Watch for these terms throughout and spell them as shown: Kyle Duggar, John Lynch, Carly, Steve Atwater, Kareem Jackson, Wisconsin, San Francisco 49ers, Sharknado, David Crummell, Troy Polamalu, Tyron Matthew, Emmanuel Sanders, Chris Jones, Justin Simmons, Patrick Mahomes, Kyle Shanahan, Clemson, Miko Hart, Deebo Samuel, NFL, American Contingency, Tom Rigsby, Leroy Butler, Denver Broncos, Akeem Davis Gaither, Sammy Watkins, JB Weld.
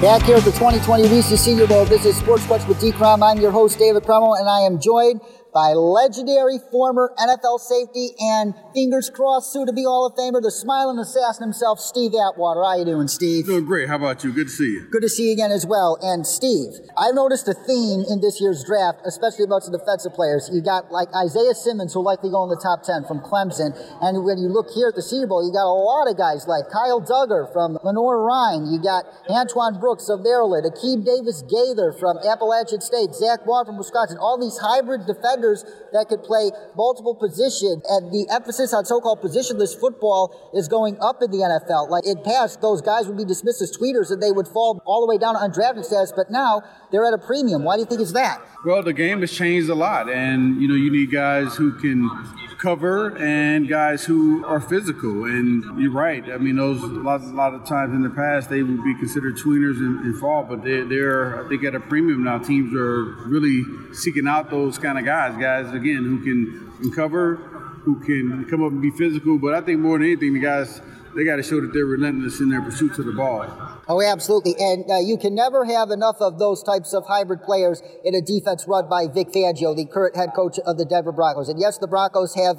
Back here at the 2020 VC Senior Bowl, this is Sports Flex with D. Crum. I'm your host, David Crummell, and I am joined by legendary former NFL safety and, fingers crossed, soon-to-be Hall of Famer, the smiling assassin himself, Steve Atwater. How you doing, Steve? Doing great. How about you? Good to see you. Good to see you again as well. And, Steve, I've noticed a theme in this year's draft, especially about the defensive players. You got, like, Isaiah Simmons, who'll likely go in the top 10 from Clemson. And when you look here at the Senior Bowl, you got a lot of guys like Kyle Duggar from Lenoir-Rhyne. You got Antoine Brooks of Maryland, Akeem Davis Gaither from Appalachian State, Zach Ward from Wisconsin, all these hybrid defenders that could play multiple positions, and the emphasis on so-called positionless football is going up in the NFL. Like in past, those guys would be dismissed as tweeters and they would fall all the way down to undrafted status, but now they're at a premium. Why do you think it's that? Well, the game has changed a lot, and you need guys who can cover and guys who are physical, and you're right. I mean, those a lot of times in the past they would be considered tweeners and fall, but they're I think at a premium now. Teams are really seeking out those kind of guys again who can cover, who can come up and be physical. But I think more than anything, the guys, they got to show that they're relentless in their pursuits of the ball. Oh, absolutely. And you can never have enough of those types of hybrid players in a defense run by Vic Fangio, the current head coach of the Denver Broncos. And yes, the Broncos have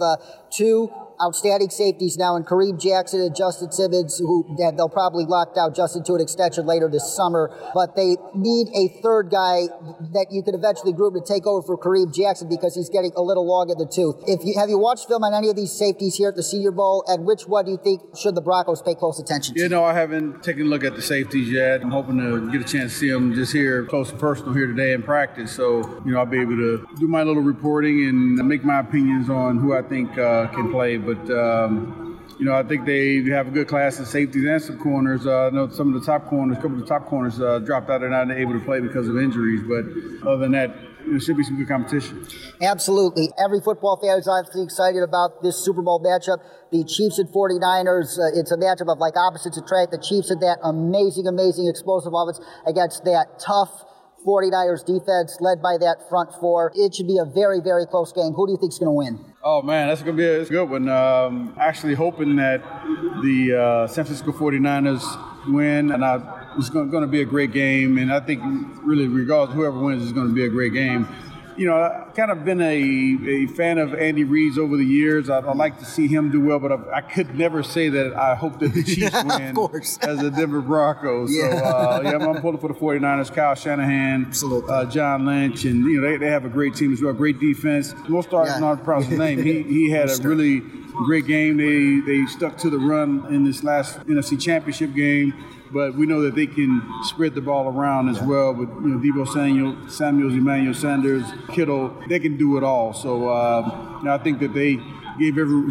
two outstanding safeties now in Kareem Jackson and Justin Simmons, who they'll probably lock down Justin to an extension later this summer. But they need a third guy that you could eventually groom to take over for Kareem Jackson because he's getting a little long in the tooth. Have you watched film on any of these safeties here at the Senior Bowl, and which one do you think should the Broncos pay close attention to? I haven't taken a look at the safeties yet. I'm hoping to get a chance to see them just here, close and personal here today in practice. So, I'll be able to do my little reporting and make my opinions on who I think can play. But I think they have a good class of safeties and some corners. I know some of the top corners, dropped out and not able to play because of injuries. But other than that, there should be some good competition. Absolutely. Every football fan is obviously excited about this Super Bowl matchup. The Chiefs and 49ers, it's a matchup of like opposites attract. The Chiefs had that amazing explosive offense against that tough 49ers defense led by that front four. It should be a very, very close game. Who do you think is going to win? Oh, man, that's going to be a good one. Actually hoping that the San Francisco 49ers win, and it's going to be a great game. And I think really regardless, whoever wins is going to be a great game. I've kind of been a fan of Andy Reid's over the years. I like to see him do well, but I could never say that I hope that the Chiefs win as the Denver Broncos. Yeah. So, I'm pulling for the 49ers, Kyle Shanahan, absolutely. John Lynch, and, they have a great team as well, great defense. We'll start not to pronounce his name. He had a really great game. They stuck to the run in this last NFC Championship game. But we know that they can spread the ball around as well with Deebo Samuel, Emmanuel Sanders, Kittle. They can do it all. So I think that they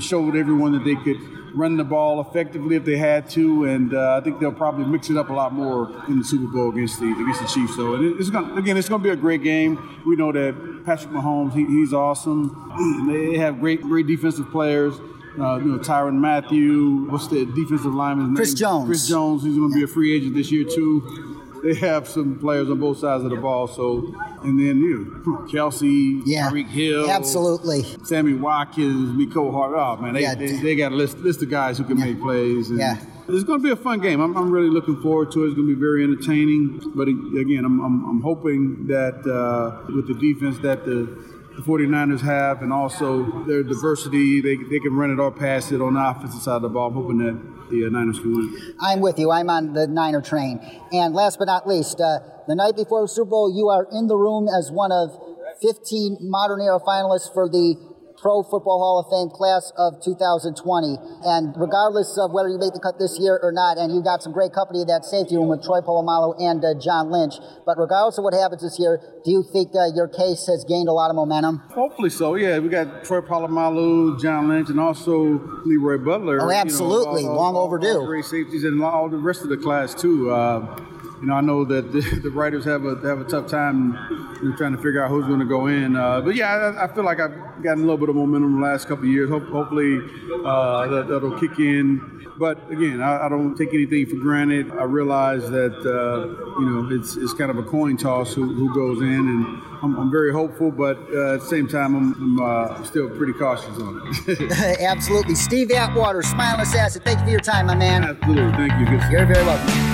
showed everyone that they could run the ball effectively if they had to, and I think they'll probably mix it up a lot more in the Super Bowl against the Chiefs. So it's going to be a great game. We know that Patrick Mahomes, he's awesome. They have great defensive players. Tyron Matthew, what's the defensive lineman's name? Chris Jones, he's going to be a free agent this year, too. They have some players on both sides of the ball, and then Kelsey, Tyreek Hill. Absolutely. Sammy Watkins, Miko Hart. Oh, man, they got a list of guys who can make plays. And it's going to be a fun game. I'm really looking forward to it. It's going to be very entertaining. But, again, I'm hoping that with the defense that the 49ers have, and also their diversity, they can run it or pass it on the offensive side of the ball. I'm hoping that the Niners can win. I'm with you. I'm on the Niner train. And last but not least, the night before the Super Bowl, you are in the room as one of 15 modern era finalists for the Pro Football Hall of Fame class of 2020. And regardless of whether you make the cut this year or not, and you got some great company in that safety room with Troy Polamalu and John Lynch, but regardless of what happens this year, do you think your case has gained a lot of momentum? Hopefully so, yeah. We got Troy Polamalu, John Lynch, and also Leroy Butler. Oh, absolutely. Long overdue. Great safeties and all the rest of the class, too. I know that the writers have a tough time trying to figure out who's going to go in. I feel like I've gotten a little bit of momentum the last couple of years. Hopefully that'll kick in. But, again, I don't take anything for granted. I realize that, it's kind of a coin toss who goes in. And I'm very hopeful, but at the same time, I'm still pretty cautious on it. Absolutely. Steve Atwater, smiling assassin, thank you for your time, my man. Absolutely. Thank you. Good. You're very welcome.